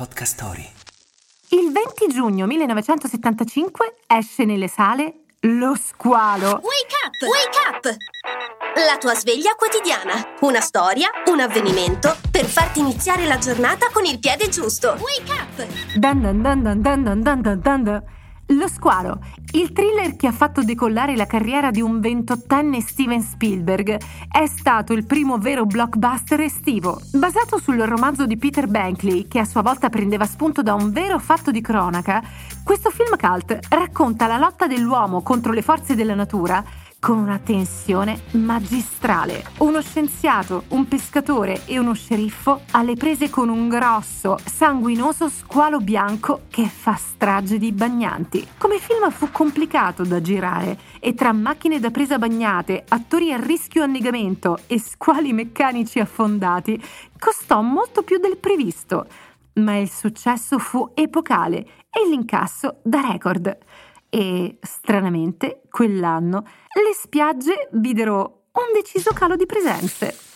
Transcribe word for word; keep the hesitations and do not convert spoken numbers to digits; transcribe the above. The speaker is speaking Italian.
Podcast Story. Il venti giugno millenovecentosettantacinque esce nelle sale Lo Squalo. Wake up! Wake up! La tua sveglia quotidiana. Una storia, un avvenimento per farti iniziare la giornata con il piede giusto. Wake up! Dun dun dun dun dun dun dun dun. Lo Squalo, il thriller che ha fatto decollare la carriera di un ventottenne Steven Spielberg, è stato il primo vero blockbuster estivo. Basato sul romanzo di Peter Benchley, che a sua volta prendeva spunto da un vero fatto di cronaca, questo film cult racconta la lotta dell'uomo contro le forze della natura con una tensione magistrale. Uno scienziato, un pescatore e uno sceriffo alle prese con un grosso, sanguinoso squalo bianco che fa strage di bagnanti. Come film fu complicato da girare e tra macchine da presa bagnate, attori a rischio annegamento e squali meccanici affondati costò molto più del previsto, ma il successo fu epocale e l'incasso da record. E, stranamente, quell'anno le spiagge videro un deciso calo di presenze.